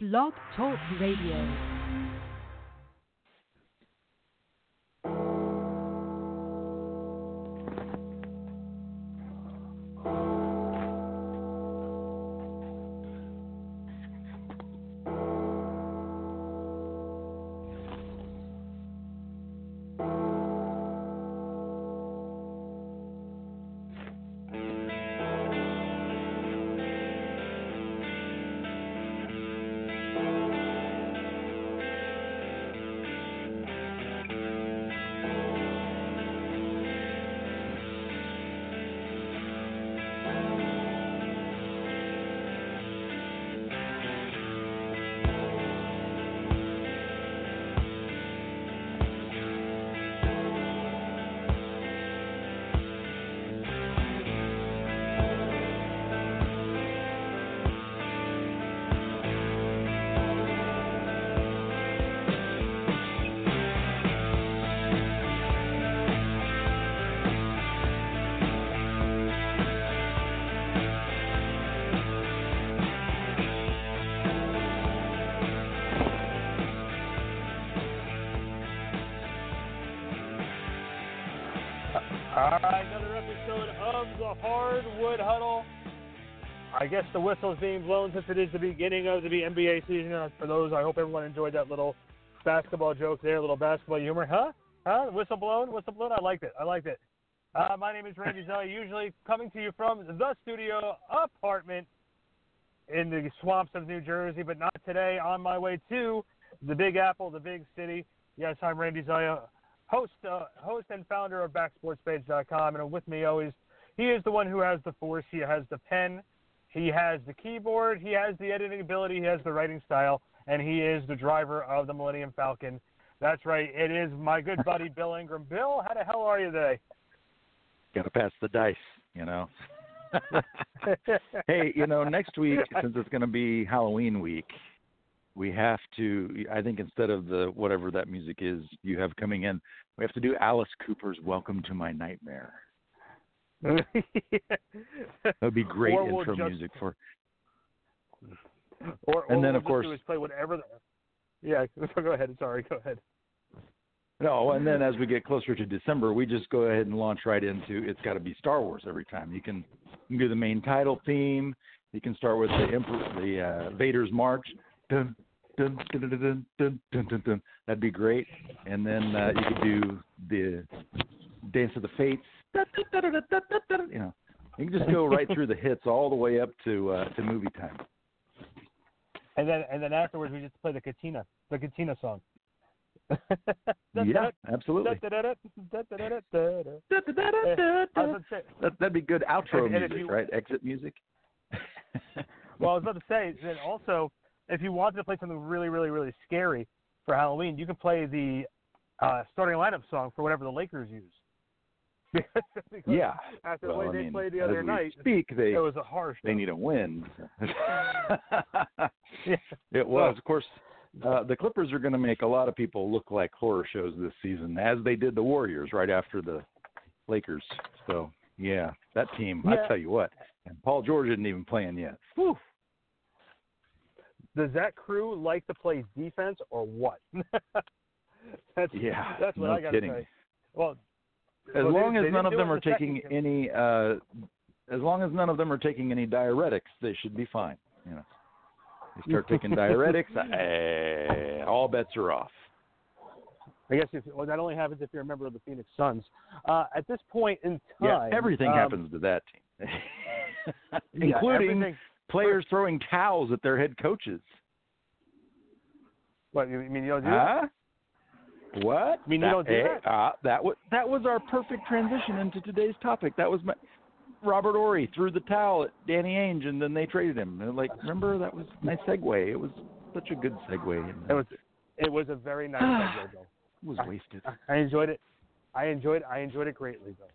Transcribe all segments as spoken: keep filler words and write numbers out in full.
Blog Talk Radio. I guess the whistle is being blown since it is the beginning of the N B A season. And for those, I hope everyone enjoyed that little basketball joke there, a little basketball humor. Huh? Huh? Whistle blown? Whistle blown? I liked it. I liked it. Uh, my name is Randy Zellea, usually coming to you from the studio apartment in the swamps of New Jersey, but not today. On my way to the Big Apple, the big city. Yes, I'm Randy Zellea, host, uh, host and founder of Back Sports Page dot com, and with me always, he is the one who has the force. He has the pen. He has the keyboard, he has the editing ability, he has the writing style, and he is the driver of the Millennium Falcon. That's right, it is my good buddy Bill Ingram. Bill, how the hell are you today? Got to pass the dice, you know. Hey, you know, next week, since it's going to be Halloween week, we have to, I think instead of the whatever that music is you have coming in, we have to do Alice Cooper's Welcome to My Nightmare. That would be great we'll intro just, music for. Or, and or then, we'll of course, play whatever. The, yeah, go ahead. Sorry, go ahead. No, and then as we get closer to December, we just go ahead and launch right into. It's got to be Star Wars every time. You can, you can do the main title theme. You can start with the Emperor, the uh, Vader's March. Dun, dun, dun, dun, dun, dun, dun, dun, dun. That'd be great. And then uh, you could do the Dance of the Fates. You know, you can just go right through the hits all the way up to uh, to movie time. And then and then afterwards we just play the Katina, the Katina song. Yeah, absolutely. That'd be good outro music, right? Exit music. Well, I was about to say that also, if you wanted to play something really, really, really scary for Halloween, you can play the uh, starting lineup song for whatever the Lakers use. Because yeah. After well, the way I they mean, played the other night, speak, they, it was a harsh. They need a win. It was, of course. Uh, the Clippers are going to make a lot of people look like horror shows this season, as they did the Warriors right after the Lakers. So yeah, that team. Yeah. I tell you what, and Paul George isn't even playing yet. Whew. Does that crew like to play defense or what? that's, yeah, that's what no I got to say. Well. As well, long they, as they none of them are the taking second. any, uh, as long as none of them are taking any diuretics, they should be fine. You know, they start taking diuretics, eh, all bets are off. I guess if, well, that only happens if you're a member of the Phoenix Suns. Uh, at this point in time, yeah, everything um, happens to that team, including yeah, players for, throwing towels at their head coaches. What you mean? You don't do huh? that? What? I mean, you don't do that. Uh, that, was, that was our perfect transition into today's topic. That was my Robert Horry threw the towel at Danny Ainge, and then they traded him. They're like, remember, that was my segue. It was such a good segue. It was, it was a very nice segue, though. It was wasted. I, I enjoyed it. I enjoyed. I enjoyed it greatly, though.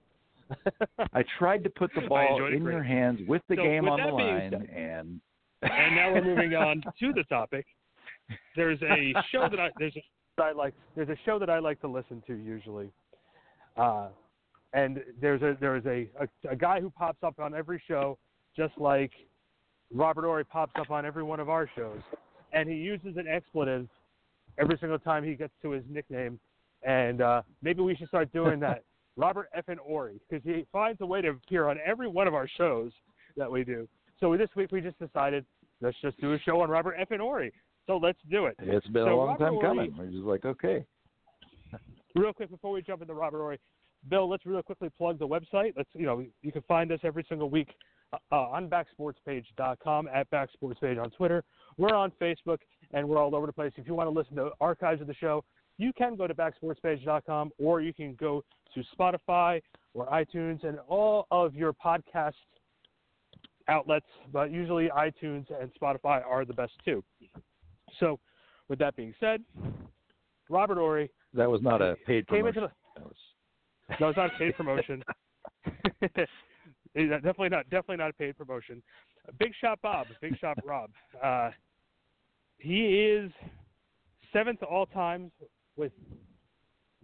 I tried to put the ball in your hands with the so, game with on the line, said, and and now we're moving on to the topic. There's a show that I there's. A, I like there's a show that I like to listen to usually, uh, and there's a there's a, a a guy who pops up on every show, just like Robert Horry pops up on every one of our shows, and he uses an expletive every single time he gets to his nickname. And uh, maybe we should start doing that. Robert effing Horry, because he finds a way to appear on every one of our shows that we do. So this week we just decided, let's just do a show on Robert effing Horry. So let's do it. It's been so a long Robert time Horry, coming. We're just like, okay. Real quick, before we jump into Robert Horry, Bill, let's really quickly plug the website. Let's, you know, you can find us every single week uh, on back sports page dot com, at back sports page on Twitter. We're on Facebook, and we're all over the place. If you want to listen to archives of the show, you can go to back sports page dot com, or you can go to Spotify or iTunes and all of your podcast outlets, but usually iTunes and Spotify are the best two. So with that being said, Robert Horry. That was not a paid promotion. The, that was... No, it's not a paid promotion. definitely not Definitely not a paid promotion. Big Shot Bob, Big Shot Rob. Uh, he is seventh all time with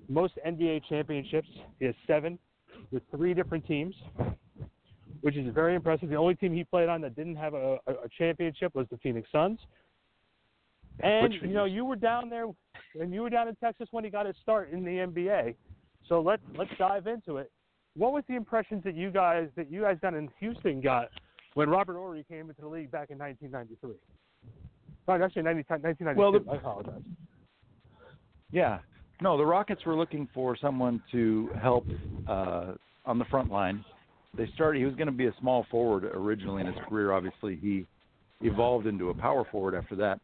most N B A championships. He has seven with three different teams, which is very impressive. The only team he played on that didn't have a, a, a championship was the Phoenix Suns. And, you know, you were down there, and you were down in Texas when he got his start in the N B A. So let's let's dive into it. What was the impressions that you guys that you guys down in Houston got when Robert Horry came into the league back in nineteen ninety-three? Sorry, actually, nineteen ninety-two. Well, the, I apologize. Yeah, no, the Rockets were looking for someone to help uh, on the front line. They started. He was going to be a small forward originally in his career. Obviously, he evolved into a power forward after that.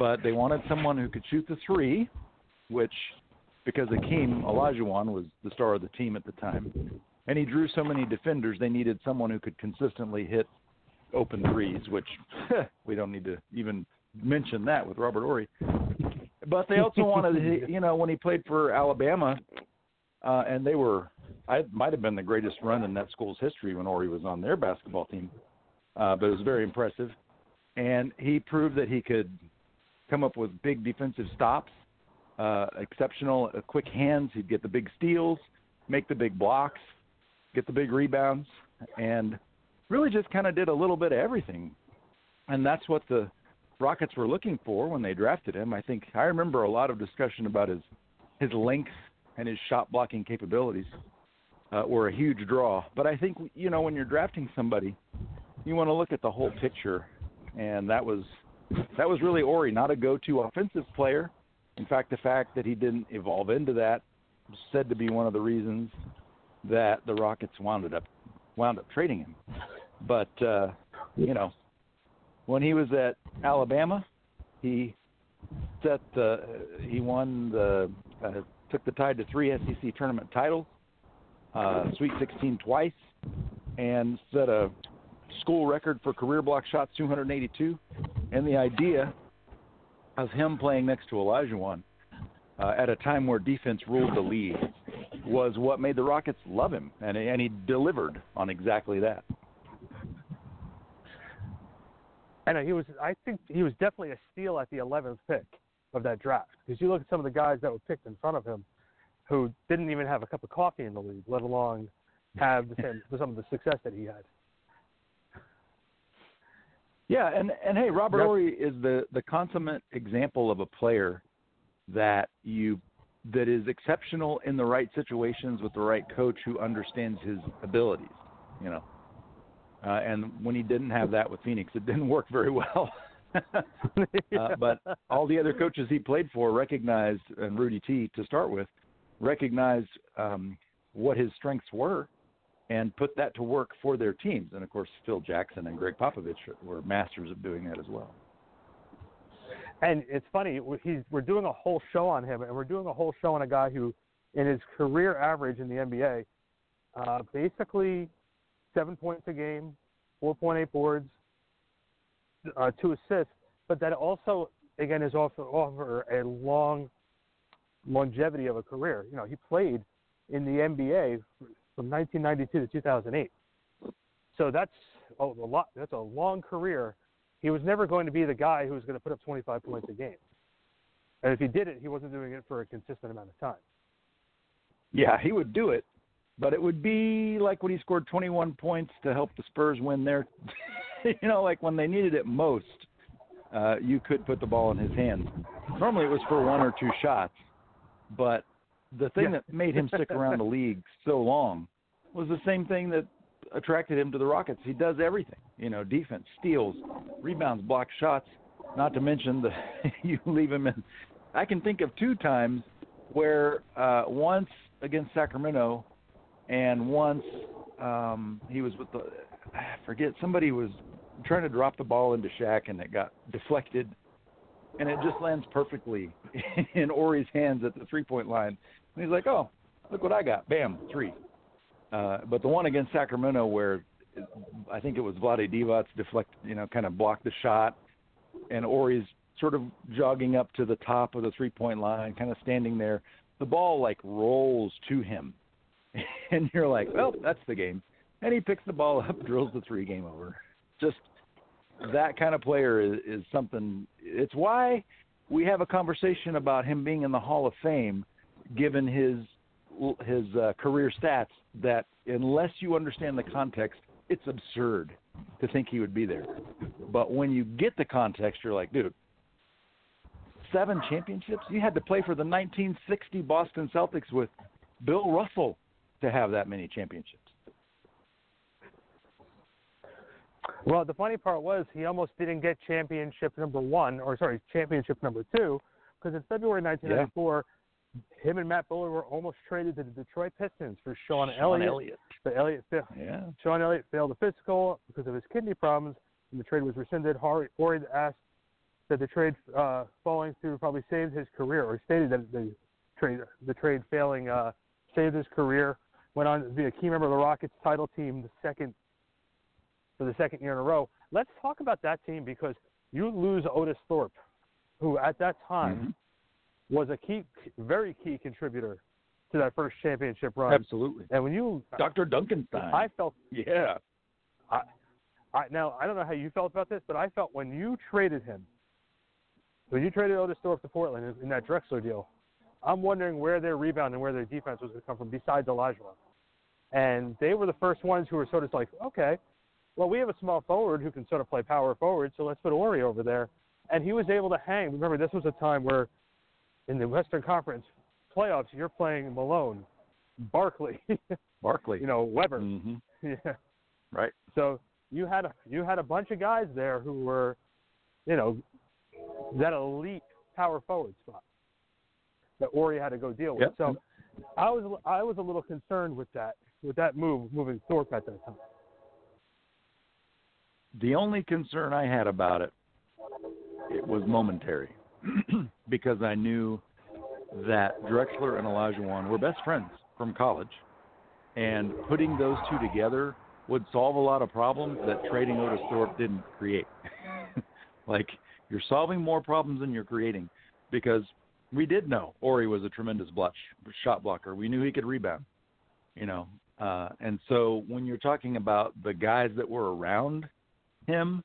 But they wanted someone who could shoot the three, which, because Akeem Olajuwon was the star of the team at the time, and he drew so many defenders, they needed someone who could consistently hit open threes, which we don't need to even mention that with Robert Horry. But they also wanted, you know, when he played for Alabama, uh, and they were, I might have been the greatest run in that school's history when Horry was on their basketball team, uh, but it was very impressive. And he proved that he could come up with big defensive stops, uh, exceptional uh, quick hands. He'd get the big steals, make the big blocks, get the big rebounds, and really just kind of did a little bit of everything. And that's what the Rockets were looking for when they drafted him. I think I remember a lot of discussion about his, his length and his shot blocking capabilities uh, were a huge draw. But I think, you know, when you're drafting somebody, you want to look at the whole picture. And that was, that was really Horry, not a go-to offensive player. In fact, the fact that he didn't evolve into that was said to be one of the reasons that the Rockets wound up wound up trading him. But, uh, you know, when he was at Alabama, he set the, he won the uh, took the Tide to three S E C tournament titles, uh, Sweet sixteen twice, and set a school record for career block shots, two hundred eighty-two. And the idea of him playing next to Olajuwon uh, at a time where defense ruled the league was what made the Rockets love him, and, and he delivered on exactly that. I know he was. I think he was definitely a steal at the eleventh pick of that draft, because you look at some of the guys that were picked in front of him, who didn't even have a cup of coffee in the league, let alone have the same, some of the success that he had. Yeah, and, and hey, Robert yep. Horry is the, the consummate example of a player that you that is exceptional in the right situations with the right coach who understands his abilities, you know. Uh, and when he didn't have that with Phoenix, it didn't work very well. uh, but all the other coaches he played for recognized, and Rudy T to start with, recognized um, what his strengths were and put that to work for their teams. And, of course, Phil Jackson and Gregg Popovich were masters of doing that as well. And it's funny, he's, we're doing a whole show on him, and we're doing a whole show on a guy who, in his career average in the N B A, uh, basically seven points a game, four point eight boards, uh, two assists, but that also, again, is also offer a long longevity of a career. You know, he played in the N B A for, from nineteen ninety-two to two thousand eight. So that's a lot. That's a long career. He was never going to be the guy who was going to put up twenty-five points a game. And if he did it, he wasn't doing it for a consistent amount of time. Yeah, he would do it, but it would be like when he scored twenty-one points to help the Spurs win their, you know, like when they needed it most. uh, you could put the ball in his hands. Normally it was for one or two shots, but the thing yeah. that made him stick around the league so long was the same thing that attracted him to the Rockets. He does everything, you know, defense, steals, rebounds, block shots, not to mention the you leave him in. I can think of two times where uh, once against Sacramento and once um, he was with the – I forget, somebody was trying to drop the ball into Shaq and it got deflected, and it just lands perfectly in Horry's hands at the three-point line. And he's like, oh, look what I got. Bam, three. Uh, but the one against Sacramento where I think it was Vlade Divac deflect, you know, kind of blocked the shot, and Horry's sort of jogging up to the top of the three-point line, kind of standing there. The ball, like, rolls to him. And you're like, well, that's the game. And he picks the ball up, drills the three, game over. Just that kind of player is, is something. It's why we have a conversation about him being in the Hall of Fame, given his his uh, career stats, that unless you understand the context, it's absurd to think he would be there. But when you get the context, you're like, dude, seven championships? You had to play for the nineteen sixty Boston Celtics with Bill Russell to have that many championships. Well, the funny part was he almost didn't get championship number one, or sorry, championship number two, because in February nineteen ninety-four, yeah. him and Matt Bullard were almost traded to the Detroit Pistons for Sean, Sean Elliott. Elliott. But Elliott failed. Yeah. Sean Elliott failed the physical because of his kidney problems, and the trade was rescinded. Horry asked that the trade uh, falling through probably saved his career, or stated that the trade the trade failing uh, saved his career. Went on to be a key member of the Rockets title team the second for the second year in a row. Let's talk about that team, because you lose Otis Thorpe, who at that time mm-hmm. was a key, very key contributor to that first championship run. Absolutely. And when you Doctor Duncanstein, I felt yeah. I, I now I don't know how you felt about this, but I felt when you traded him. When you traded Otis Thorpe to Portland in that Drexler deal, I'm wondering where their rebound and where their defense was going to come from besides Olajuwon. And they were the first ones who were sort of like, okay, well, we have a small forward who can sort of play power forward, so let's put Horry over there. And he was able to hang. Remember, this was a time where in the Western Conference playoffs, you're playing Malone, Barkley. Barkley. You know, Webber. Mm-hmm. Yeah. Right. So you had a, you had a bunch of guys there who were, you know, that elite power forward spot that Horry had to go deal with. Yep. So I was I was a little concerned with that with that move, moving Thorpe at that time. The only concern I had about it, it was momentary, because I knew that Drexler and Olajuwon were best friends from college, and putting those two together would solve a lot of problems that trading Otis Thorpe didn't create. Like, you're solving more problems than you're creating, because we did know Horry was a tremendous block, shot blocker. We knew he could rebound, you know. Uh, and so when you're talking about the guys that were around him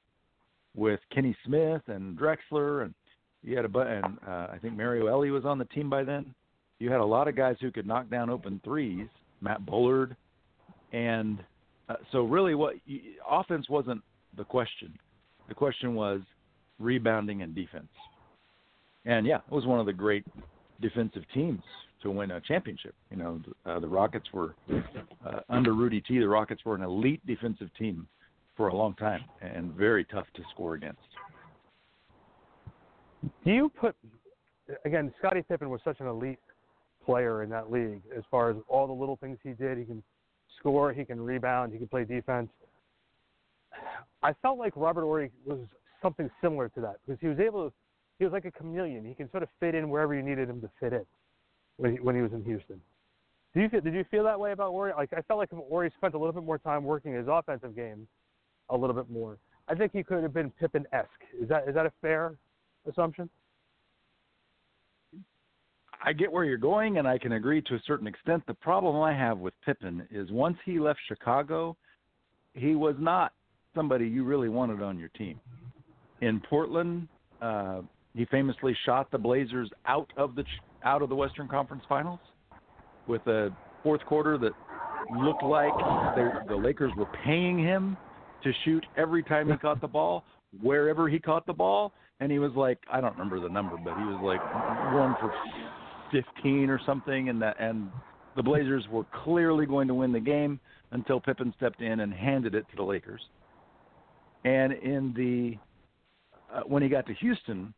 with Kenny Smith and Drexler, and you had a and uh, I think Mario Ellie was on the team by then. You had a lot of guys who could knock down open threes, Matt Bullard. And uh, so really what – offense wasn't the question. The question was – rebounding and defense. And yeah, it was one of the great defensive teams to win a championship. You know, uh, the Rockets were uh, under Rudy T. The Rockets were an elite defensive team for a long time and very tough to score against. Do you put again? Scottie Pippen was such an elite player in that league as far as all the little things he did. He can score. He can rebound. He can play defense. I felt like Robert Horry was something similar to that, because he was able to, he was like a chameleon. He can sort of fit in wherever you needed him to fit in when he, when he was in Houston. Do you feel, did you feel that way about Horry? Like, I felt like Horry spent a little bit more time working his offensive game a little bit more. I think he could have been Pippen-esque. Is that, is that a fair assumption? I get where you're going, and I can agree to a certain extent. The problem I have with Pippen is once he left Chicago, he was not somebody you really wanted on your team. In Portland, uh, he famously shot the Blazers out of the out of the Western Conference Finals with a fourth quarter that looked like they, the Lakers were paying him to shoot every time he caught the ball, wherever he caught the ball, And he was like, I don't remember the number, but he was like one for fifteen or something. And that, and the Blazers were clearly going to win the game until Pippen stepped in and handed it to the Lakers. And in the uh, when he got to Houston,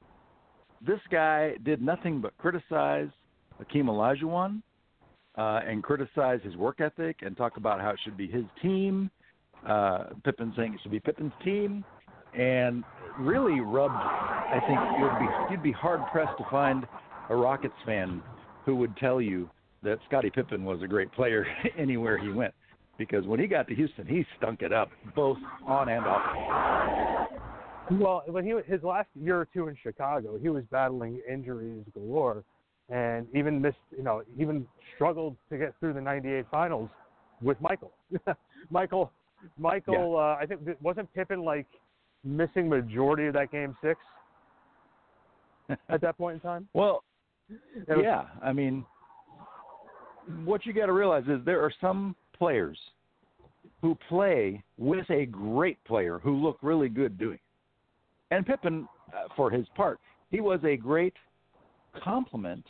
this guy did nothing but criticize Akeem Olajuwon uh, and criticize his work ethic and talk about how it should be his team. Uh, Pippen saying it should be Pippen's team, and really rubbed. I think you'd be you'd be hard pressed to find a Rockets fan who would tell you that Scottie Pippen was a great player anywhere he went, because when he got to Houston, he stunk it up both on and off. Well, when he his last year or two in Chicago, he was battling injuries galore, and even missed, you know, even struggled to get through the ninety-eight finals with Michael. Michael, Michael, yeah. uh, I think wasn't Pippen like missing majority of that game six at that point in time? Well, was, yeah, I mean, what you got to realize is there are some players who play with a great player who look really good doing it. And Pippen, uh, for his part, he was a great complement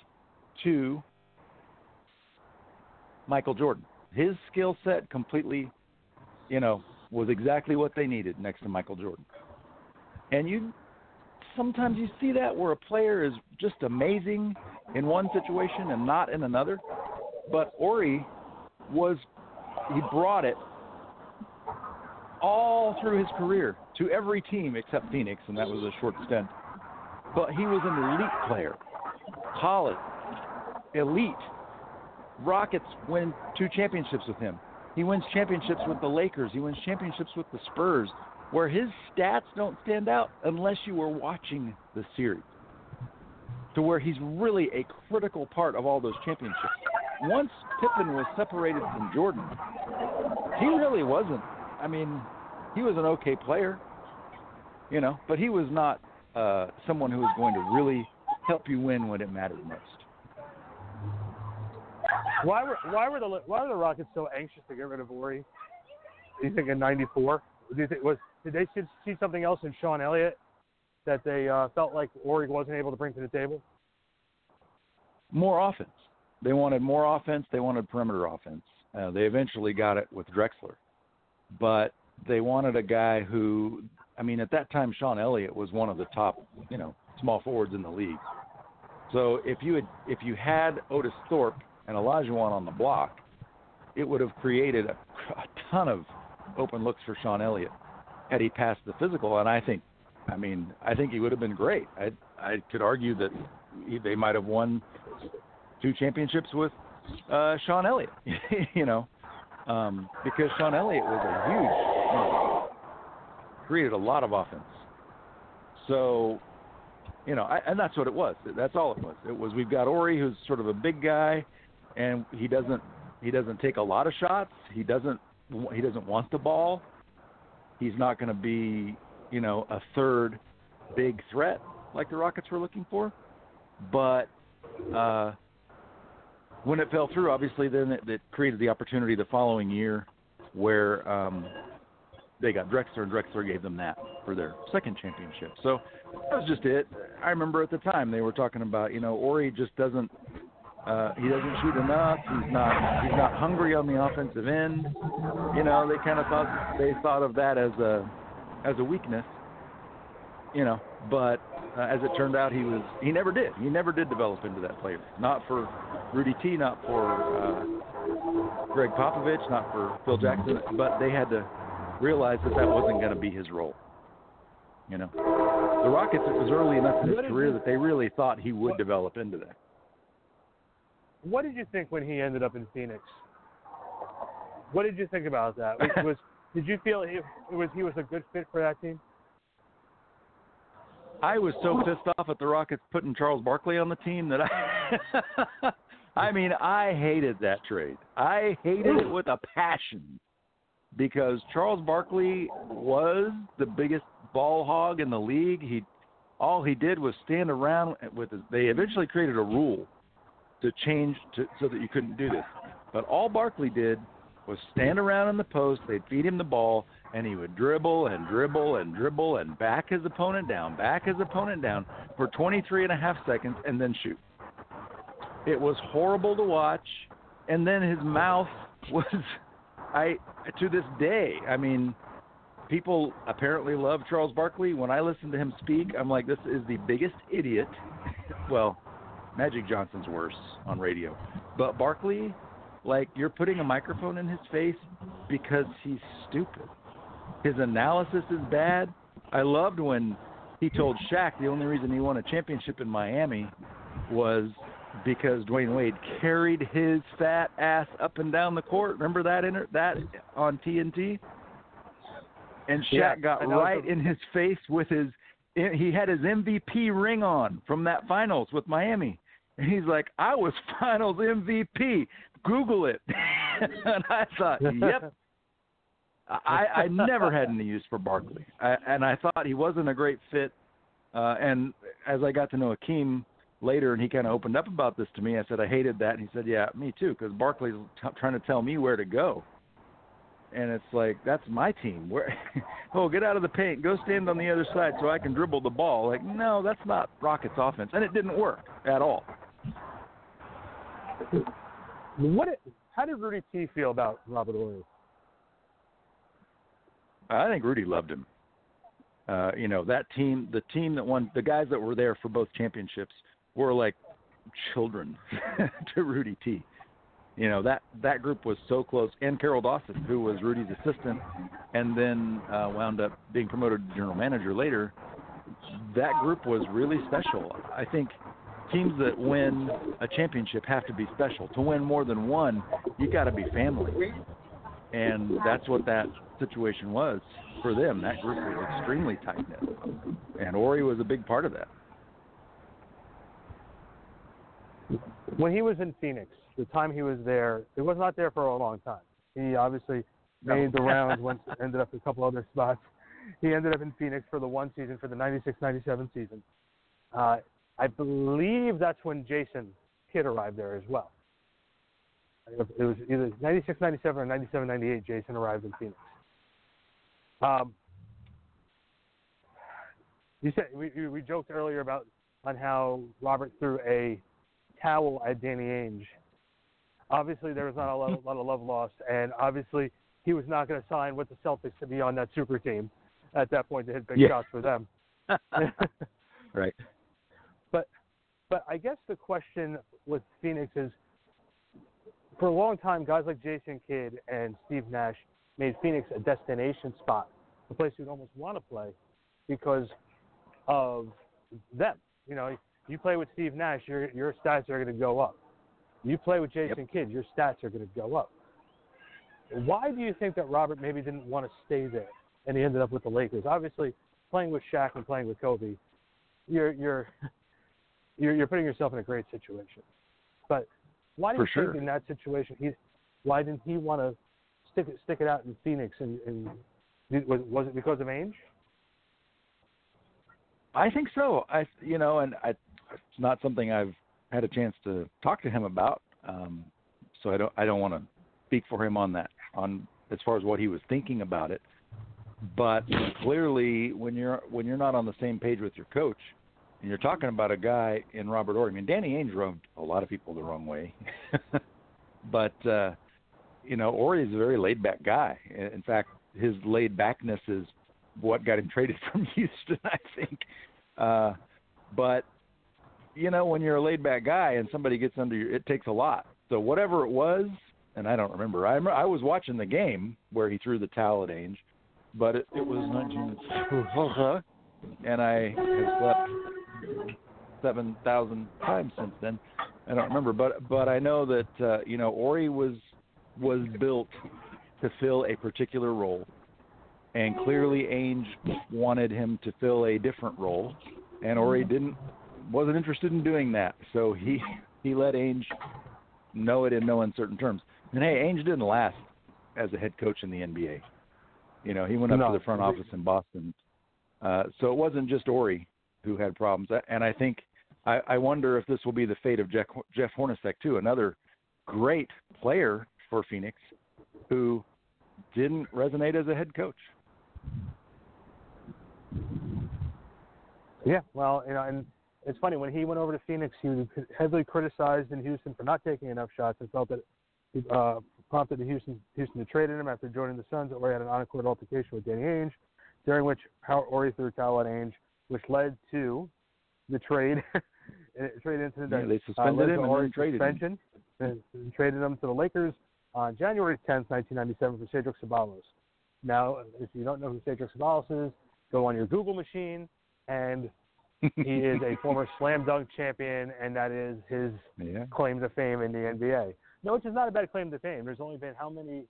to Michael Jordan. His skill set completely, you know, was exactly what they needed next to Michael Jordan. And you sometimes you see that where a player is just amazing in one situation and not in another. But Horry was He brought it all through his career to every team except Phoenix, and that was a short stint. But he was an elite player. College, elite. Rockets win two championships with him. He wins championships with the Lakers. He wins championships with the Spurs, where his stats don't stand out unless you were watching the series, to where he's really a critical part of all those championships. Once Pippen was separated from Jordan, he really wasn't. I mean, he was an okay player, you know, but he was not uh, someone who was going to really help you win when it mattered most. Why were why were the why were the Rockets so anxious to get rid of Horry? Do you think in ninety-four? Do you think was did they see something else in Sean Elliott that they uh, felt like Horry wasn't able to bring to the table? More offense. They wanted more offense. They wanted perimeter offense. Uh, they eventually got it with Drexler. But they wanted a guy who, I mean, at that time, Sean Elliott was one of the top, you know, small forwards in the league. So if you had, if you had Otis Thorpe and Olajuwon on the block, it would have created a, a ton of open looks for Sean Elliott had he passed the physical. And I think, I mean, I think he would have been great. I, I could argue that he, they might have won – two championships with uh, Sean Elliott, you know, um, because Sean Elliott was a huge, you know, created a lot of offense. So, you know, I, and that's what it was. That's all it was. It was we've got Horry, who's sort of a big guy, and he doesn't he doesn't take a lot of shots. He doesn't he doesn't want the ball. He's not going to be, you know, a third big threat like the Rockets were looking for, but. Uh, When it fell through, obviously, then it, it created the opportunity the following year where um, they got Drexler, and Drexler gave them that for their second championship. So that was just it. I remember at the time they were talking about, you know, Horry just doesn't uh, – he doesn't shoot enough. He's not he's not hungry on the offensive end. You know, they kind of thought – they thought of that as a, as a weakness, you know. But uh, as it turned out, he was he never did. He never did develop into that player. Not for Rudy T, not for uh, Gregg Popovich, not for Phil Jackson. But they had to realize that that wasn't going to be his role. You know, the Rockets. It was early enough in his career that they really thought he would develop into that. What did you think when he ended up in Phoenix? What did you think about that? Was, was did you feel he, it was he was a good fit for that team? I was so pissed off at the Rockets putting Charles Barkley on the team that I – I mean, I hated that trade. I hated it with a passion because Charles Barkley was the biggest ball hog in the league. He all he did was stand around with – they eventually created a rule to change to, so that you couldn't do this. But all Barkley did was stand around in the post, they'd feed him the ball, and he would dribble and dribble and dribble and back his opponent down, back his opponent down for twenty-three and a half seconds and then shoot. It was horrible to watch. And then his mouth was, I to this day, I mean, people apparently love Charles Barkley. When I listen to him speak, I'm like, this is the biggest idiot. Well, Magic Johnson's worse on radio. But Barkley, like, you're putting a microphone in his face because he's stupid. His analysis is bad. I loved when he told Shaq the only reason he won a championship in Miami was because Dwayne Wade carried his fat ass up and down the court. Remember that inter- that on T N T? And Shaq yeah, got right in his face with his – he had his M V P ring on from that finals with Miami. And he's like, I was finals M V P. Google it. And I thought, yep. I, I never had any use for Barkley. I, and I thought he wasn't a great fit. Uh, and as I got to know Akeem later, and he kind of opened up about this to me, I said, I hated that. And he said, yeah, me too, because Barkley's t- trying to tell me where to go. And it's like, that's my team. Where? Oh, get out of the paint. Go stand on the other side so I can dribble the ball. Like, no, that's not Rockets offense. And it didn't work at all. What? How did Rudy T feel about Robert Horry? I think Rudy loved him. Uh, you know, that team, the team that won, the guys that were there for both championships were like children to Rudy T. You know, that, that group was so close. And Carol Dawson, who was Rudy's assistant and then uh, wound up being promoted to general manager later, that group was really special. I think teams that win a championship have to be special. To win more than one, you got to be family. And that's what that situation was for them. That group was extremely tight-knit. And Horry was a big part of that. When he was in Phoenix, the time he was there, it was not there for a long time. He obviously made the rounds once, ended up in a couple other spots. He ended up in Phoenix for the one season, for the ninety-six ninety-seven season. Uh, I believe that's when Jason Kidd arrived there as well. It was either ninety-six ninety-seven or ninety-seven ninety-eight Jason arrived in Phoenix. Um, you said we, we joked earlier about on how Robert threw a towel at Danny Ainge. Obviously, there was not a lot, a lot of love lost, and obviously he was not going to sign with the Celtics to be on that super team. At that point, they had big yeah. shots for them. Right. But, but I guess the question with Phoenix is, for a long time, guys like Jason Kidd and Steve Nash made Phoenix a destination spot, a place you'd almost want to play because of them. You know, you play with Steve Nash, your your stats are going to go up. You play with Jason yep. Kidd, your stats are going to go up. Why do you think that Robert maybe didn't want to stay there and he ended up with the Lakers? Obviously, playing with Shaq and playing with Kobe, you're you're you're, you're putting yourself in a great situation. But why do you sure. think in that situation, he, why didn't he want to stick it stick it out in Phoenix? And, and was, was it because of Ainge? I think so. I you know, and I, it's not something I've had a chance to talk to him about, um, so I don't I don't want to speak for him on that, on as far as what he was thinking about it. But clearly, when you're when you're not on the same page with your coach, and you're talking about a guy in Robert Horry. I mean, Danny Ainge rubbed a lot of people the wrong way. But, uh, you know, Horry is a very laid-back guy. In fact, his laid-backness is what got him traded from Houston, I think. Uh, but, you know, when you're a laid-back guy and somebody gets under you, it takes a lot. So whatever it was, and I don't remember. I, remember, I was watching the game where he threw the towel at Ainge, but it, it was nineteen... and I have slept seven thousand times since then. I don't remember, but but I know that, uh, you know, Horry was was built to fill a particular role, and clearly Ainge wanted him to fill a different role, and Horry didn't, wasn't interested in doing that, so he, he let Ainge know it in no uncertain terms. And, hey, Ainge didn't last as a head coach in the N B A. You know, he went up no. to the front office in Boston. Uh, so it wasn't just Horry who had problems. And I think I, I wonder if this will be the fate of Jeff, Jeff Hornacek, too, another great player for Phoenix who didn't resonate as a head coach. Yeah, well, you know, and it's funny, when he went over to Phoenix, he was heavily criticized in Houston for not taking enough shots and felt that it uh, prompted the Houston Houston to trade him after joining the Suns, where he had an on-court altercation with Danny Ainge, during which Horry threw a towel at Ainge, which led to the trade trade incident that yeah, they suspended uh, him and then traded him. And traded him to the Lakers on January tenth, nineteen ninety-seven for Cedric Ceballos. Now, if you don't know who Cedric Ceballos is, go on your Google machine, and he is a former slam dunk champion, and that is his yeah. claim to fame in the N B A. No, which is not a bad claim to fame. There's only been how many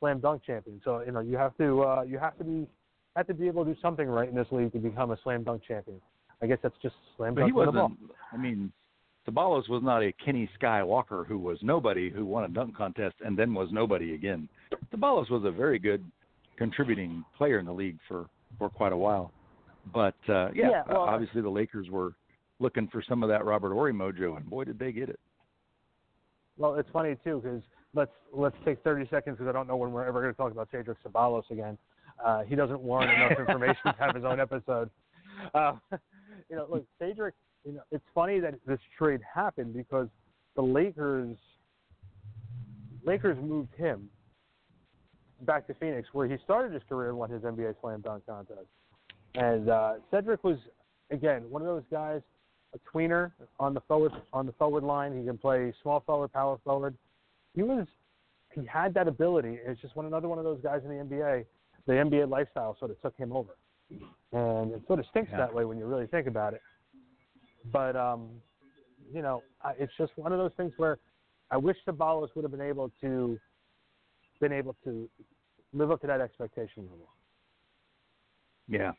slam dunk champions? So you know you have to uh, you have to be have to be able to do something right in this league to become a slam dunk champion. I guess that's just slam dunk. But he wasn't. The ball. I mean, Ceballos was not a Kenny Skywalker who was nobody, who won a dunk contest and then was nobody again. Ceballos was a very good contributing player in the league for, for quite a while. But, uh, yeah, yeah well, obviously the Lakers were looking for some of that Robert Horry mojo, and boy, did they get it. Well, it's funny, too, because let's, let's take thirty seconds, because I don't know when we're ever going to talk about Cedric Ceballos again. Uh, he doesn't warrant enough information to have his own episode. Uh, you know, look, Cedric... You know, it's funny that this trade happened because the Lakers Lakers moved him back to Phoenix, where he started his career and won his N B A slam dunk contest. And uh, Cedric was, again, one of those guys, a tweener on the forward on the forward line. He can play small forward, power forward. He was he had that ability. It's just one another one of those guys in the N B A. The N B A lifestyle sort of took him over, and it sort of stinks yeah. that way when you really think about it. But, um, you know, it's just one of those things where I wish Ceballos would have been able to been able to live up to that expectation level. Yeah.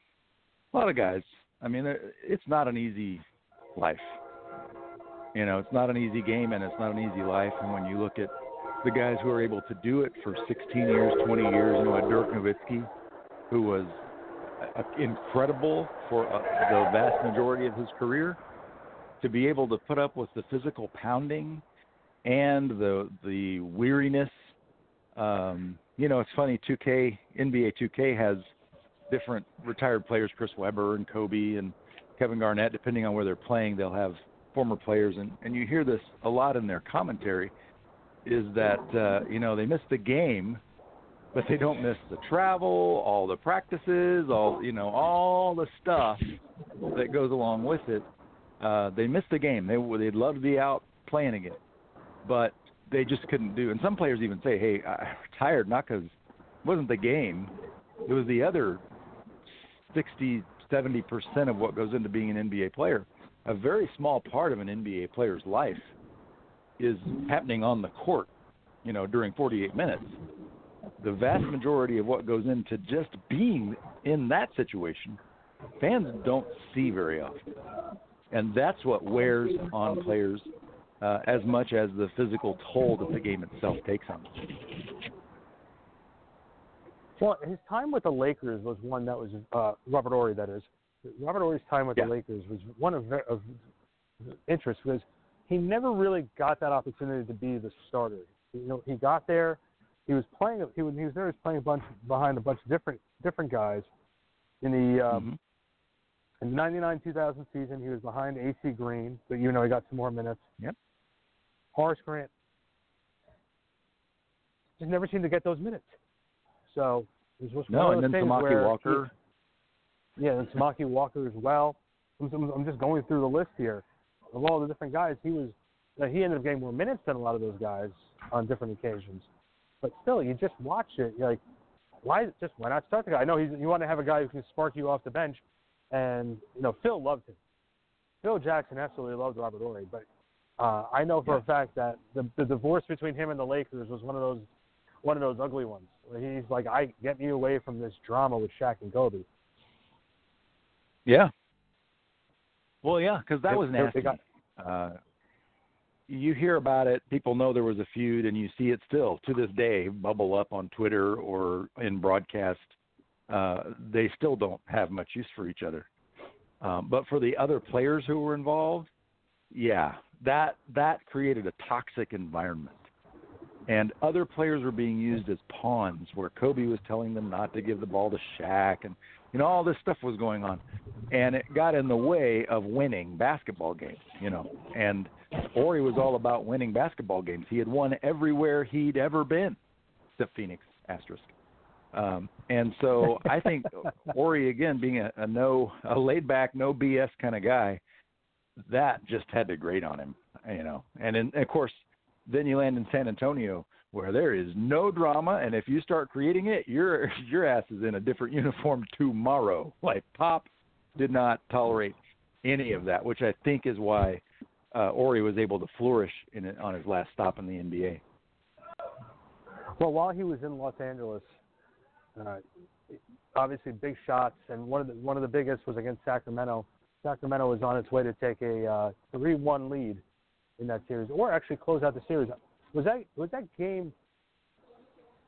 A lot of guys. I mean, it's not an easy life. You know, it's not an easy game, and it's not an easy life. And when you look at the guys who are able to do it for sixteen years, twenty years, you know, like Dirk Nowitzki, who was – incredible for uh, the vast majority of his career, to be able to put up with the physical pounding and the the weariness. Um, you know, it's funny, two K, N B A two K has different retired players, Chris Webber and Kobe and Kevin Garnett, depending on where they're playing, they'll have former players. And, and you hear this a lot in their commentary, is that, uh, you know, they miss the game, but they don't miss the travel, all the practices, all you know, all the stuff that goes along with it. Uh, they miss the game. They they'd love to be out playing again, but they just couldn't do. And some players even say, "Hey, I'm tired, not because it wasn't the game; it was the other sixty, seventy percent of what goes into being an N B A player. A very small part of an N B A player's life is happening on the court, you know, during forty-eight minutes." The vast majority of what goes into just being in that situation, fans don't see very often. And that's what wears on players uh, as much as the physical toll that the game itself takes on them. Well, his time with the Lakers was one that was, uh, Robert Horry, that is. Robert Horry's time with yeah. the Lakers was one of, of interest, because he never really got that opportunity to be the starter. You know, he got there. He was playing. He was, he was there. He was playing a bunch behind a bunch of different different guys. In the um, mm-hmm. in the ninety-nine two thousand season, he was behind A C Green, but you know he got some more minutes. Yep. Horace Grant just never seemed to get those minutes. So it was just no, one of those things where. No, and then Samaki Walker. He, yeah, and Samaki Walker as well. I'm, I'm just going through the list here of all the different guys. He was uh, he ended up getting more minutes than a lot of those guys on different occasions. But still, you just watch it. You're like, why just why not start the guy? I know he's, you want to have a guy who can spark you off the bench, and you know Phil loved him. Phil Jackson absolutely loved Robert Horry, but uh, I know for yeah. a fact that the, the divorce between him and the Lakers was one of those one of those ugly ones. He's like, I get me away from this drama with Shaq and Kobe. Yeah. Well, yeah, because that they, was nasty. They got, uh, you hear about it, people know there was a feud, and you see it still to this day bubble up on Twitter or in broadcast. Uh, they still don't have much use for each other. Um, but for the other players who were involved, yeah, that that created a toxic environment. And other players were being used as pawns, where Kobe was telling them not to give the ball to Shaq, and you know all this stuff was going on, and it got in the way of winning basketball games. You know, and Horry was all about winning basketball games. He had won everywhere he'd ever been, except Phoenix asterisk. Um, and so I think Horry, again, being a, a no, a laid back, no B S kind of guy, that just had to grate on him. You know, and, in, and of course. Then you land in San Antonio, where there is no drama, and if you start creating it, your your ass is in a different uniform tomorrow. Like, Pop did not tolerate any of that, which I think is why uh, Horry was able to flourish in it on his last stop in the N B A. Well, while he was in Los Angeles, uh, obviously big shots, and one of the one of the biggest was against Sacramento. Sacramento was on its way to take a uh, three one lead in that series, or actually close out the series. Was that was that game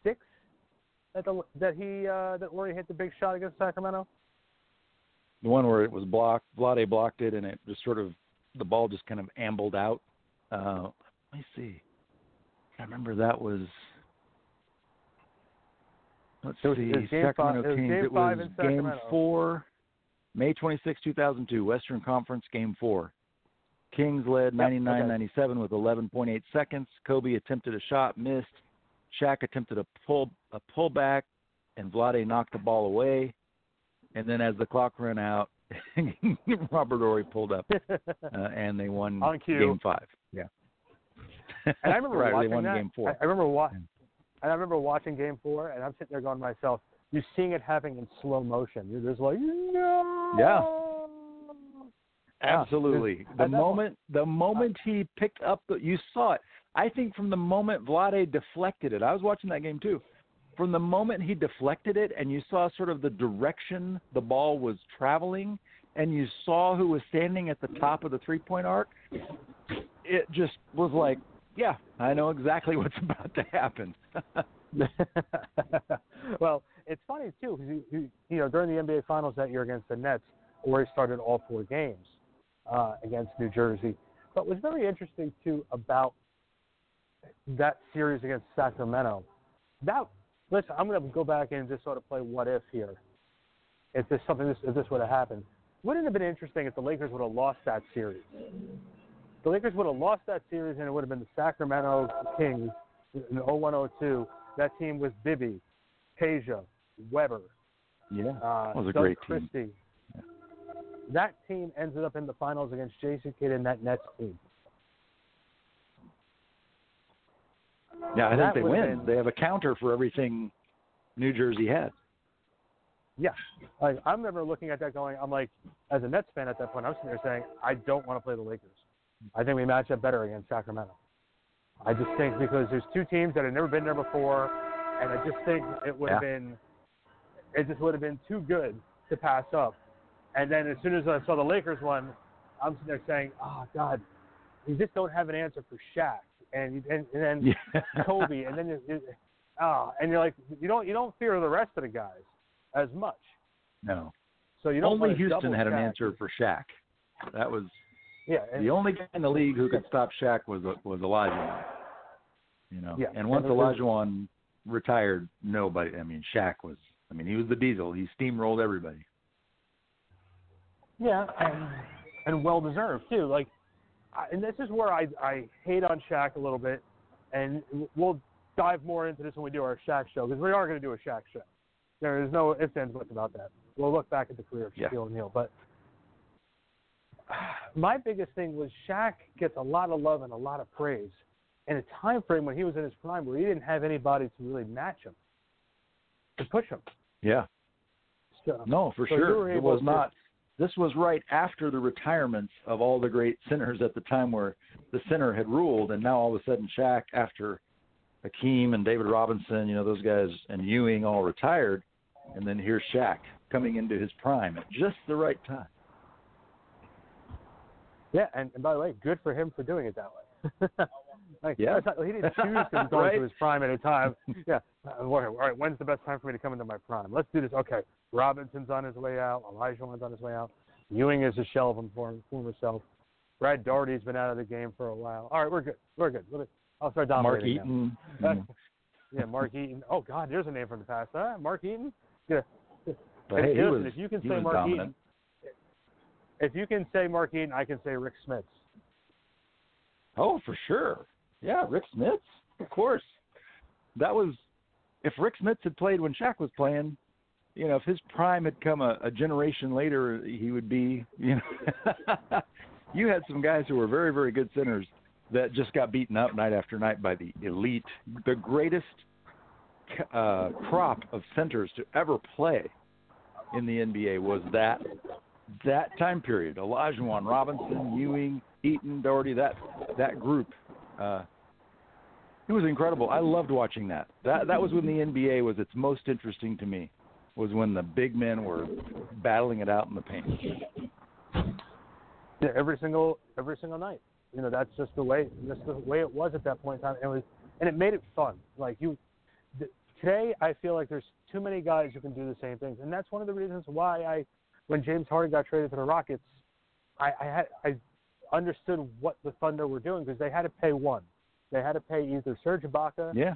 six that the, that he uh, that Horry hit the big shot against Sacramento? The one where it was blocked, Vlade blocked it, and it just sort of the ball just kind of ambled out. Uh, let me see. I remember that was. Let's it was, see, it was Sacramento five, Kings. It was game, it was game four, May twenty-sixth, two thousand two, Western Conference Game Four. Kings led ninety-nine ninety-seven with eleven point eight seconds. Kobe attempted a shot, missed. Shaq attempted a pull a pullback, and Vlade knocked the ball away. And then as the clock ran out, Robert Horry pulled up, uh, and they won Game Five. Yeah, and I remember right, watching they won that. Game four. I, I remember wa- yeah. and I remember watching Game Four, and I'm sitting there going to myself, "You're seeing it happening in slow motion. You're just like, no, yeah." Absolutely. The moment the moment he picked up the, you saw it. I think from the moment Vlade deflected it, I was watching that game too. From the moment he deflected it and you saw sort of the direction the ball was traveling and you saw who was standing at the top of the three-point arc, it just was like, yeah, I know exactly what's about to happen. Well, it's funny too, because you, you, you know, during the N B A Finals that year against the Nets, Horry started all four games. Uh, against New Jersey. But what's very interesting, too, about that series against Sacramento, that, listen, I'm going to go back and just sort of play what if here. If this something, if this would have happened. Wouldn't it have been interesting if the Lakers would have lost that series? The Lakers would have lost that series, and it would have been the Sacramento Kings in oh one oh two. That team was Bibby, Peja, Webber. Yeah, uh, that was a Doug great Christie. Team. That team ended up in the finals against Jason Kidd and that Nets team. Yeah, I think they win. Been, they have a counter for everything New Jersey had. Yeah. Like, I remember looking at that going, I'm like, as a Nets fan at that point, I'm sitting there saying, I don't want to play the Lakers. I think we match up better against Sacramento. I just think because there's two teams that have never been there before, and I just think it would have yeah. been, it just would have been too good to pass up. And then as soon as I saw the Lakers one, I'm sitting there saying, oh, God, you just don't have an answer for Shaq and and, and then yeah. Kobe. And then you, you, oh, and you're like, you don't you don't fear the rest of the guys as much. No. So you don't only Houston had Shaq. An answer for Shaq. That was yeah, and, the only guy in the league who could stop Shaq was was Olajuwon. You know, yeah. and once and Olajuwon retired, nobody. I mean, Shaq was. I mean, he was the diesel. He steamrolled everybody. Yeah, and, and well-deserved, too. Like, I, and this is where I, I hate on Shaq a little bit, and we'll dive more into this when we do our Shaq show, because we are going to do a Shaq show. There is no ifs, ands, buts about that. We'll look back at the career of Shaquille yeah. O'Neal. But my biggest thing was Shaq gets a lot of love and a lot of praise in a time frame when he was in his prime where he didn't have anybody to really match him, to push him. Yeah. So, no, for so sure. It was not... This was right after the retirements of all the great centers at the time where the center had ruled, and now all of a sudden Shaq, after Akeem and David Robinson, you know, those guys, and Ewing all retired, and then here's Shaq coming into his prime at just the right time. Yeah, and, and by the way, good for him for doing it that way. Like, yeah. Not, he didn't choose to go right? into his prime at a time. Yeah. All right, when's the best time for me to come into my prime? Let's do this. Okay. Robinson's on his way out. Olajuwon's on his way out. Ewing is a shell of his former self. Brad Daugherty's been out of the game for a while. All right, we're good. We're good. I'll start dominating. Mark Eaton. Mm. Yeah, Mark Eaton. Oh, God, there's a name from the past. Huh? Mark Eaton? Yeah. But hey, he was, if you can say Mark dominant. Eaton, if you can say Mark Eaton, I can say Rick Smits. Oh, for sure. Yeah, Rick Smits, of course. That was if Rick Smits had played when Shaq was playing. You know, if his prime had come a, a generation later, he would be. You know, you had some guys who were very, very good centers that just got beaten up night after night by the elite, the greatest uh, crop of centers to ever play in the N B A was that that time period. Olajuwon, Robinson, Ewing, Eaton, Doherty, that that group. Uh, it was incredible. I loved watching that. That that was when the N B A was its most interesting to me. Was when the big men were battling it out in the paint. Yeah, every single every single night. You know, that's just the way just the way it was at that point in time. It was, and it made it fun. Like you, th- today I feel like there's too many guys who can do the same things, and that's one of the reasons why I, when James Harden got traded to the Rockets, I, I had I understood what the Thunder were doing because they had to pay one. They had to pay either Serge Ibaka, yeah,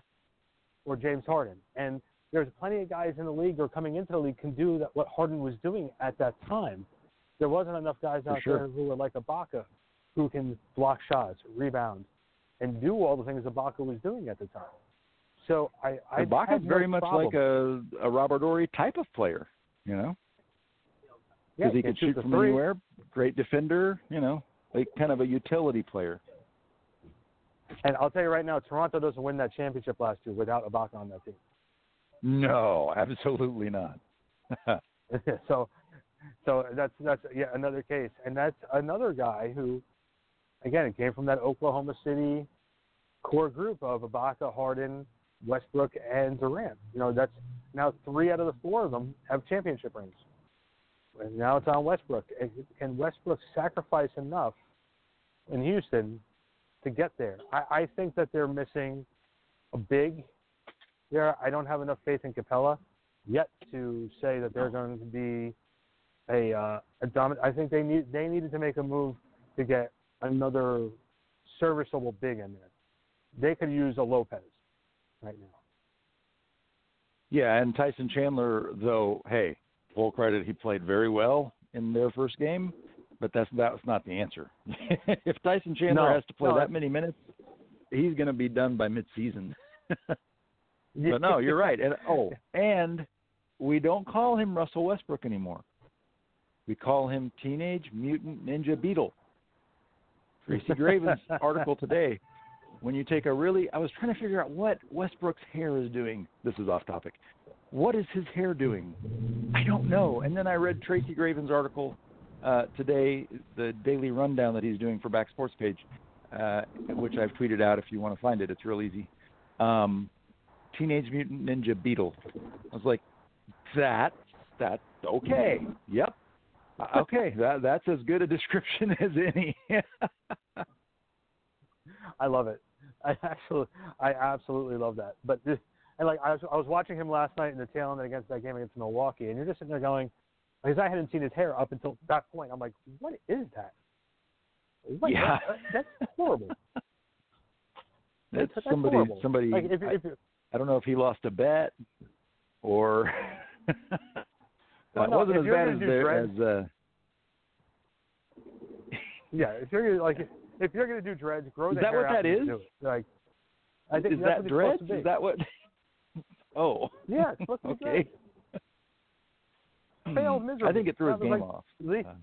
or James Harden, and there's plenty of guys in the league or coming into the league can do that, what Harden was doing at that time. There wasn't enough guys out sure. there who were like Ibaka, who can block shots, rebound, and do all the things Ibaka was doing at the time. So I, I Ibaka's no very much problem. like a, a Robert Horry type of player, you know, because yeah, he can shoot from three. anywhere, great defender, you know, like kind of a utility player. And I'll tell you right now, Toronto doesn't win that championship last year without Ibaka on that team. No, absolutely not. so, so that's that's yeah another case, and that's another guy who, again, it came from that Oklahoma City core group of Ibaka, Harden, Westbrook, and Durant. You know, that's now three out of the four of them have championship rings, and now it's on Westbrook. Can Westbrook sacrifice enough in Houston to get there? I, I think that they're missing a big. There, I don't have enough faith in Capella yet to say that they're going to be a, uh, a dominant. I think they need they needed to make a move to get another serviceable big in there. They could use a Lopez right now. Yeah, and Tyson Chandler, though, hey, full credit, he played very well in their first game, but that's that's not the answer. If Tyson Chandler no, has to play no, that many minutes, he's going to be done by midseason. But no, you're right. And oh, and we don't call him Russell Westbrook anymore. We call him Teenage Mutant Ninja Beetle. Tracy Graven's article today, when you take a really – I was trying to figure out what Westbrook's hair is doing. This is off topic. What is his hair doing? I don't know. And then I read Tracy Graven's article uh, today, the daily rundown that he's doing for Back Sports Page, uh, which I've tweeted out if you want to find it. It's real easy. Um Teenage Mutant Ninja Beetle. I was like, that, that's okay. Yep. Okay, that that's as good a description as any. I love it. I actually, I absolutely love that. But this, and like I was, I was watching him last night in the tail end against that game against Milwaukee, and you're just sitting there going, because I hadn't seen his hair up until that point. I'm like, what is that? What, yeah, that, that's horrible. That's, that's somebody. Horrible. Somebody. Like if, I, if you're, I don't know if he lost a bet or well, it wasn't as bad as, dreads, as uh... yeah. If you're gonna, like, if you're going to do dreads, grow the hair out. Is that what that is? Like, I think is that's that dreads? Is that what? Oh, yeah. It's supposed to be okay. Failed miserably. I think it threw his game like, off. Least... Uh,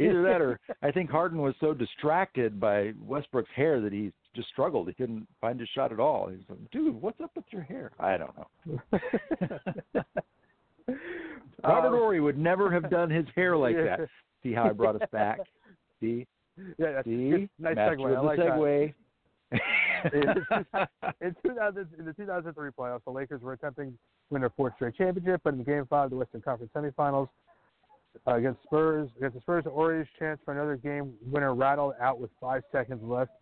either that, or I think Harden was so distracted by Westbrook's hair that he. Just struggled. He couldn't find his shot at all. He's like, dude, what's up with your hair? I don't know. Robert Horry would never have done his hair like yeah. that. See how I brought us back? See? Yeah, that's See? Nice Match segue. I like segue. That. in, two thousand, in the two thousand three playoffs, the Lakers were attempting to win their fourth straight championship, but in Game five of the Western Conference semifinals uh, against Spurs, against the Spurs, Horry's chance for another game winner rattled out with five seconds left.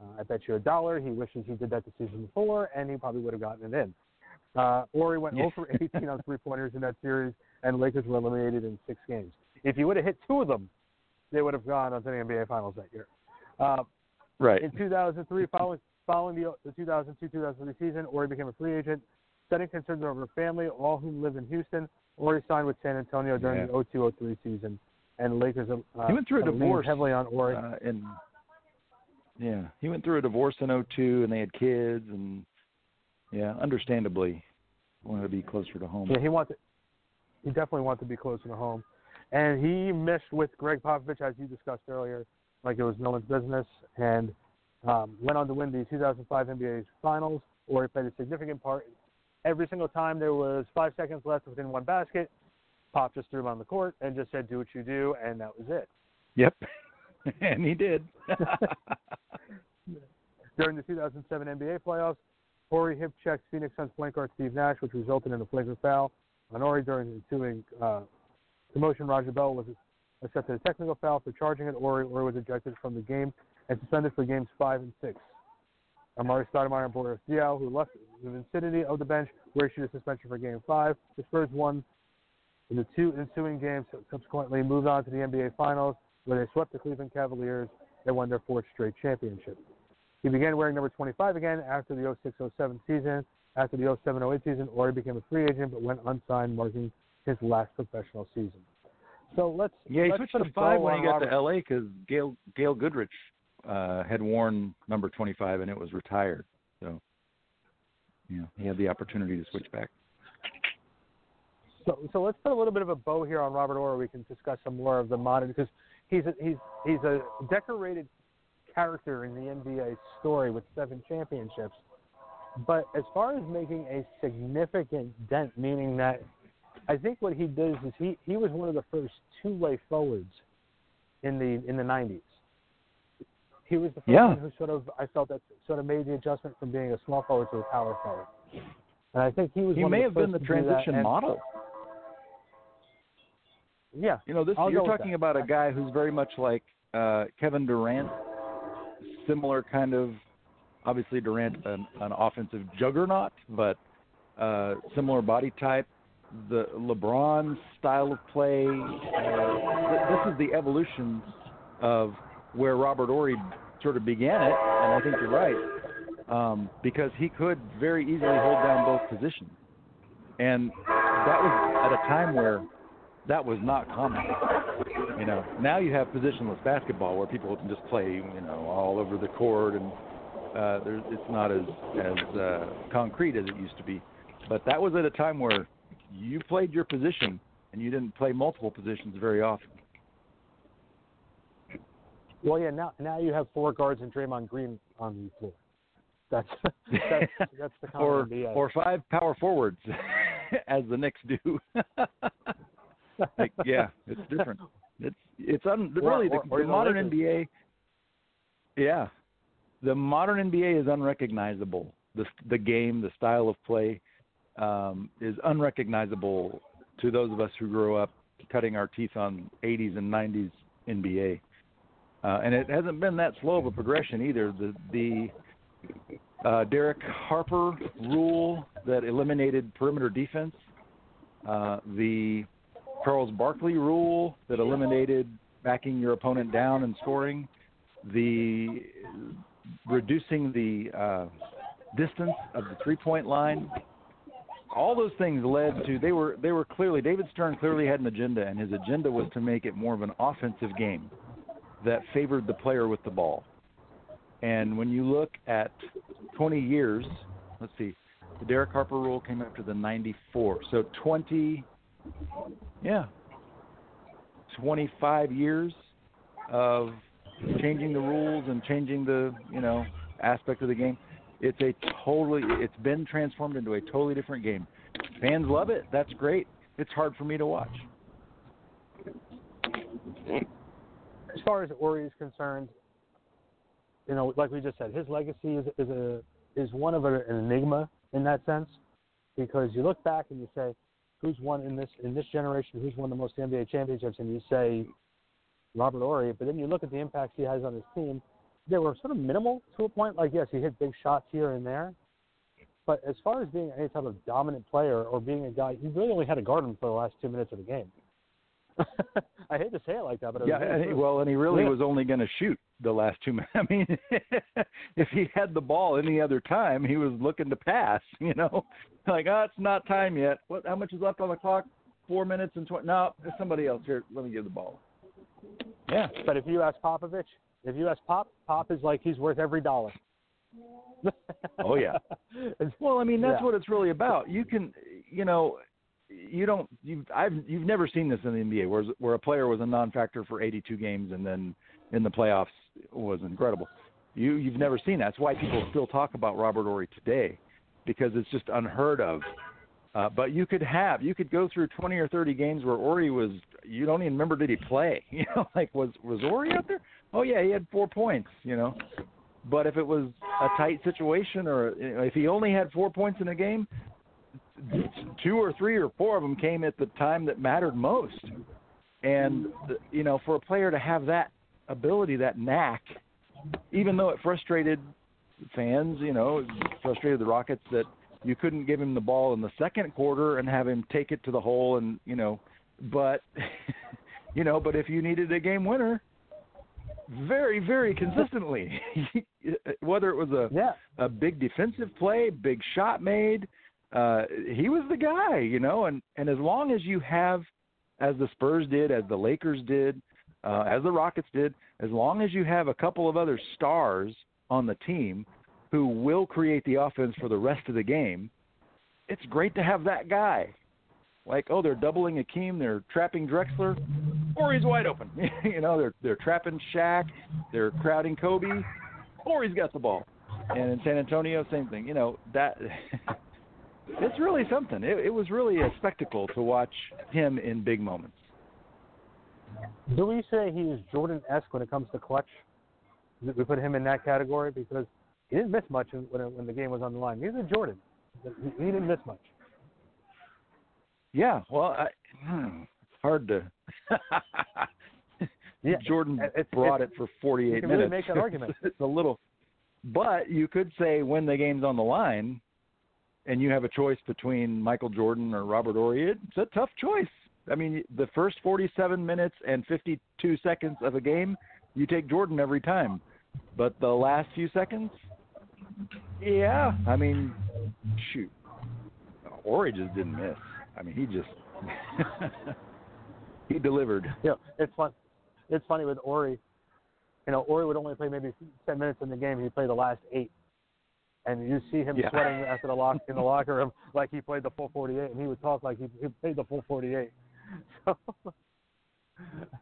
Uh, I bet you a dollar. He wishes he did that the season before, and he probably would have gotten it in. Uh, Horry went yeah. zero for eighteen on three-pointers in that series, and Lakers were eliminated in six games. If he would have hit two of them, they would have gone on to the N B A Finals that year. Uh, right. In two thousand three, following following the, the two thousand two two thousand three season, Horry became a free agent, setting concerns over her family, all whom live in Houston. Horry signed with San Antonio during yeah. the oh two oh three season, and Lakers uh, he went through a divorce heavily on Horry. Uh, and yeah, he went through a divorce in oh two, and they had kids, and yeah, understandably, wanted to be closer to home. Yeah, he wanted. He definitely wanted to be closer to home, and he meshed with Gregg Popovich, as you discussed earlier, like it was no one's business, and um, went on to win the two thousand five N B A Finals. Horry played a significant part. Every single time there was five seconds left within one basket, Pop just threw him on the court and just said, "Do what you do," and that was it. Yep, and he did. During the two thousand seven N B A playoffs, Horry hip-checked Phoenix Suns point guard Steve Nash, which resulted in a flagrant foul on Horry during the ensuing uh, commotion. Roger Bell was accepted a technical foul for charging at Horry. Horry was ejected from the game and suspended for games five and six. Amari Stoudemire and Boris Diaw, who left the vicinity of the bench, were issued a suspension for game five. The Spurs won in the two ensuing games, subsequently moved on to the N B A Finals, where they swept the Cleveland Cavaliers and won their fourth straight championship. He began wearing number twenty-five again after the oh six oh seven season. After the oh seven oh eight season, Horry became a free agent but went unsigned, marking his last professional season. So let's yeah, he let's switched to five when he got Robert. to L A because Gail Gail Goodrich uh, had worn number twenty-five and it was retired. So yeah, he had the opportunity to switch back. So so let's put a little bit of a bow here on Robert Horry. We can discuss some more of the modern because he's a, he's he's a decorated character in the N B A story with seven championships, but as far as making a significant dent, meaning that I think what he does is he, he was one of the first two-way forwards in the in the nineties. He was the first yeah. one who sort of I felt that sort of made the adjustment from being a small forward to a power forward, and I think he was. He one may of the have first been the transition model. Yeah, you know this. I'll you're talking about a guy who's very much like uh, Kevin Durant. Similar kind of, obviously Durant, an, an offensive juggernaut, but uh, similar body type, the LeBron style of play. Uh, this is the evolution of where Robert Horry sort of began it, and I think you're right, um, because he could very easily hold down both positions. And that was at a time where that was not common. You know, now you have positionless basketball where people can just play, you know, all over the court, and uh, there's, it's not as as uh, concrete as it used to be. But that was at a time where you played your position, and you didn't play multiple positions very often. Well, yeah, now now you have four guards and Draymond Green on the floor. That's that's, that's the common or idea. Or five power forwards, as the Knicks do. Like, yeah, it's different. It's it's un, really or, or, the, the modern N B A. Yeah, the modern N B A is unrecognizable. The the game, the style of play, um, is unrecognizable to those of us who grew up cutting our teeth on eighties and nineties N B A. Uh, and it hasn't been that slow of a progression either. The the uh, Derek Harper rule that eliminated perimeter defense. Uh, the Charles Barkley rule that eliminated backing your opponent down and scoring, the reducing the uh, distance of the three-point line, all those things led to they were they were clearly David Stern clearly had an agenda, and his agenda was to make it more of an offensive game that favored the player with the ball. And when you look at twenty years, let's see, the Derek Harper rule came after the ninety-four, so twenty. Yeah, twenty-five years of changing the rules and changing the, you know, aspect of the game. It's a totally, it's been transformed into a totally different game. Fans love it. That's great. It's hard for me to watch. As far as Horry is concerned, you know, like we just said, his legacy is is a is one of an enigma in that sense, because you look back and you say, who's won in this in this generation, who's won the most N B A championships, and you say Robert Horry, but then you look at the impacts he has on his team. They were sort of minimal to a point. Like, yes, he hit big shots here and there, but as far as being any type of dominant player or being a guy, he really only had a guard him for the last two minutes of the game. I hate to say it like that, but it yeah. Was really well, and he really yeah. was only going to shoot the last two minutes. I mean, if he had the ball any other time, he was looking to pass. You know, like oh, it's not time yet. What? How much is left on the clock? Four minutes and twenty. No, there's somebody else here. Let me give the ball. Yeah, but if you ask Popovich, if you ask Pop, Pop is like he's worth every dollar. Oh yeah. Well, I mean that's yeah. what it's really about. You can, you know. You don't. You've. I've. You've never seen this in the N B A, where where a player was a non-factor for eighty-two games and then in the playoffs was incredible. You. You've never seen that. That's why people still talk about Robert Horry today, because it's just unheard of. Uh, but you could have. You could go through twenty or thirty games where Horry was. You don't even remember did he play? You know, like was was Horry out there? Oh yeah, he had four points. You know, but if it was a tight situation or if he only had four points in a game. Two or three or four of them came at the time that mattered most. And, you know, for a player to have that ability, that knack, even though it frustrated fans, you know, it frustrated the Rockets that you couldn't give him the ball in the second quarter and have him take it to the hole and, you know, but, you know, but if you needed a game winner, very, very consistently, whether it was a, yeah. a big defensive play, big shot made, Uh, he was the guy, you know, and, and as long as you have, as the Spurs did, as the Lakers did, uh, as the Rockets did, as long as you have a couple of other stars on the team who will create the offense for the rest of the game, it's great to have that guy. Like, oh, they're doubling Akeem, they're trapping Drexler, Horry's wide open. You know, they're they're trapping Shaq, they're crowding Kobe, Horry's got the ball. And in San Antonio, same thing. You know, that... It's really something. It, it was really a spectacle to watch him in big moments. Do we say he is Jordan-esque when it comes to clutch? We put him in that category because he didn't miss much when, when the game was on the line. He's a Jordan. He didn't miss much. Yeah, well, I, hmm, it's hard to. yeah, Jordan it's, brought it's, it for forty-eight you can minutes. Really make an argument. It's a little, but you could say when the game's on the line. And you have a choice between Michael Jordan or Robert Horry, it's a tough choice. I mean, the first forty-seven minutes and fifty-two seconds of a game, you take Jordan every time. But the last few seconds, yeah, I mean, shoot. Horry just didn't miss. I mean, he just – he delivered. Yeah, it's fun. It's funny with Horry. You know, Horry would only play maybe ten minutes in the game. He'd play the last eight. And you see him yeah. sweating after the lock in the locker room like he played the full forty-eight, and he would talk like he, he played the full forty-eight. So,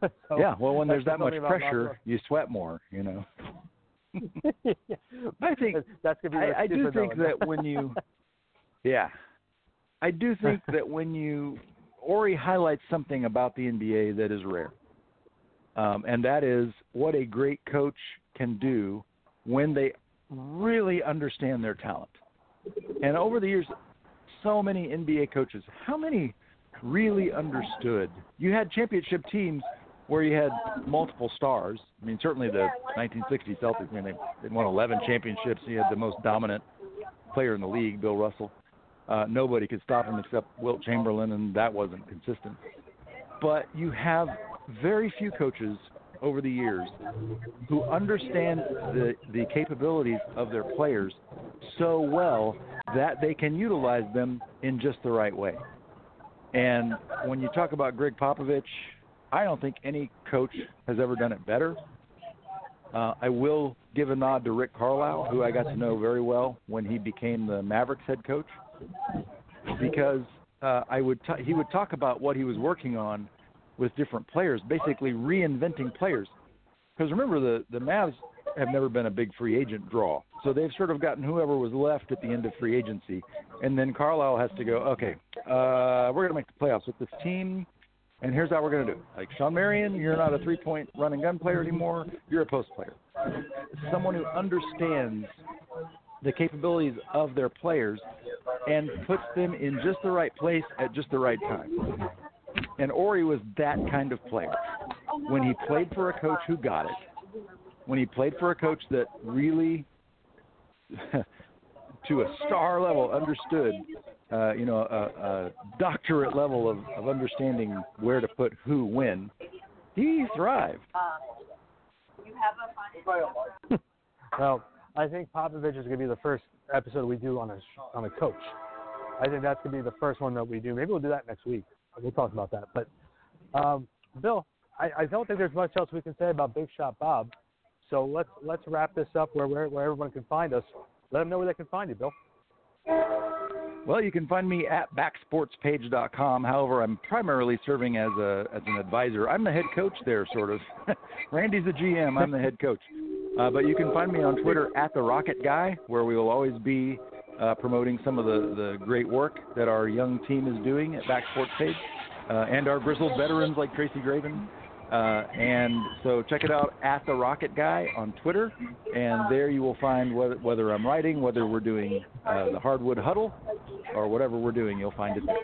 so yeah, well, when there's that much pressure, you sweat more, you know. yeah. I think that's gonna be. I, I do think that when you, yeah, I do think that when you, Horry highlights something about the N B A that is rare, um, and that is what a great coach can do when they. Really understand their talent. And over the years, so many N B A coaches, how many really understood? You had championship teams where you had multiple stars. I mean, certainly the nineteen sixty Celtics, I mean, they won eleven championships. You had the most dominant player in the league, Bill Russell. Uh, nobody could stop him except Wilt Chamberlain, and that wasn't consistent. But you have very few coaches over the years who understand the, the capabilities of their players so well that they can utilize them in just the right way. And when you talk about Gregg Popovich, I don't think any coach has ever done it better. Uh, I will give a nod to Rick Carlisle, who I got to know very well when he became the Mavericks head coach, because uh, I would t- he would talk about what he was working on with different players, basically reinventing players. Because remember, the, the Mavs have never been a big free agent draw. So they've sort of gotten whoever was left at the end of free agency. And then Carlisle has to go, okay, uh, we're going to make the playoffs with this team, and here's how we're going to do it. Like, Sean Marion, you're not a three-point run-and-gun player anymore. You're a post player. Someone who understands the capabilities of their players and puts them in just the right place at just the right time. And Horry was that kind of player. When he played for a coach who got it, when he played for a coach that really to a star level, understood, uh, you know, a, a doctorate level of, of understanding where to put who when, he thrived. Well, I think Popovich is going to be the first episode we do on a on a coach. I think that's going to be the first one that we do. Maybe we'll do that next week. We'll talk about that. But, um, Bill, I, I don't think there's much else we can say about Big Shot Bob. So let's let's wrap this up where, where where everyone can find us. Let them know where they can find you, Bill. Well, you can find me at back sports page dot com. However, I'm primarily serving as a as an advisor. I'm the head coach there, sort of. Randy's the G M. I'm the head coach. Uh, but you can find me on Twitter at the Rocket Guy, where we will always be uh, promoting some of the, the great work that our young team is doing at BackSportsPage, uh, and our grizzled veterans like Tracy Graven. Uh, and so check it out at The Rocket Guy on Twitter, and there you will find whether, whether I'm writing, whether we're doing uh, the Hardwood Huddle, or whatever we're doing, you'll find it there.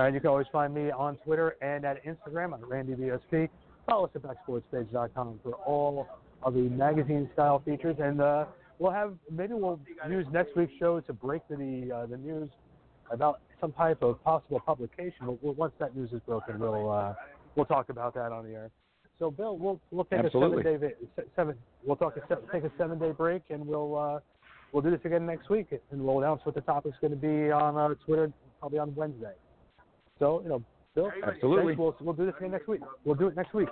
Uh, you can always find me on Twitter and at Instagram at Randy B S P. Follow us at back sports page dot com for all of the magazine-style features, and uh, we'll have maybe we'll use next week's show to break the uh, the news about some type of possible publication. But once that news is broken, we'll uh, we'll talk about that on the air. So, Bill, we'll we'll take Absolutely. a seven day seven. We'll talk a seven, take a seven day break, and we'll uh, we'll do this again next week, and we'll announce what the topic's going to be on uh, Twitter, probably on Wednesday. So, you know, Bill, absolutely, we'll we'll do this again next week. We'll do it next week.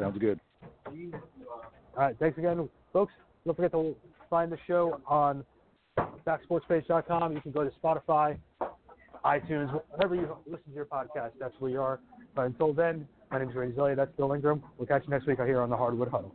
Sounds good. All right, thanks again, folks. Don't forget to find the show on back sports page dot com. You can go to Spotify, iTunes, wherever you listen to your podcast. That's where you are. But until then, my name is Randy Zellea. That's Bill Ingram. We'll catch you next week out here on the Hardwood Huddle.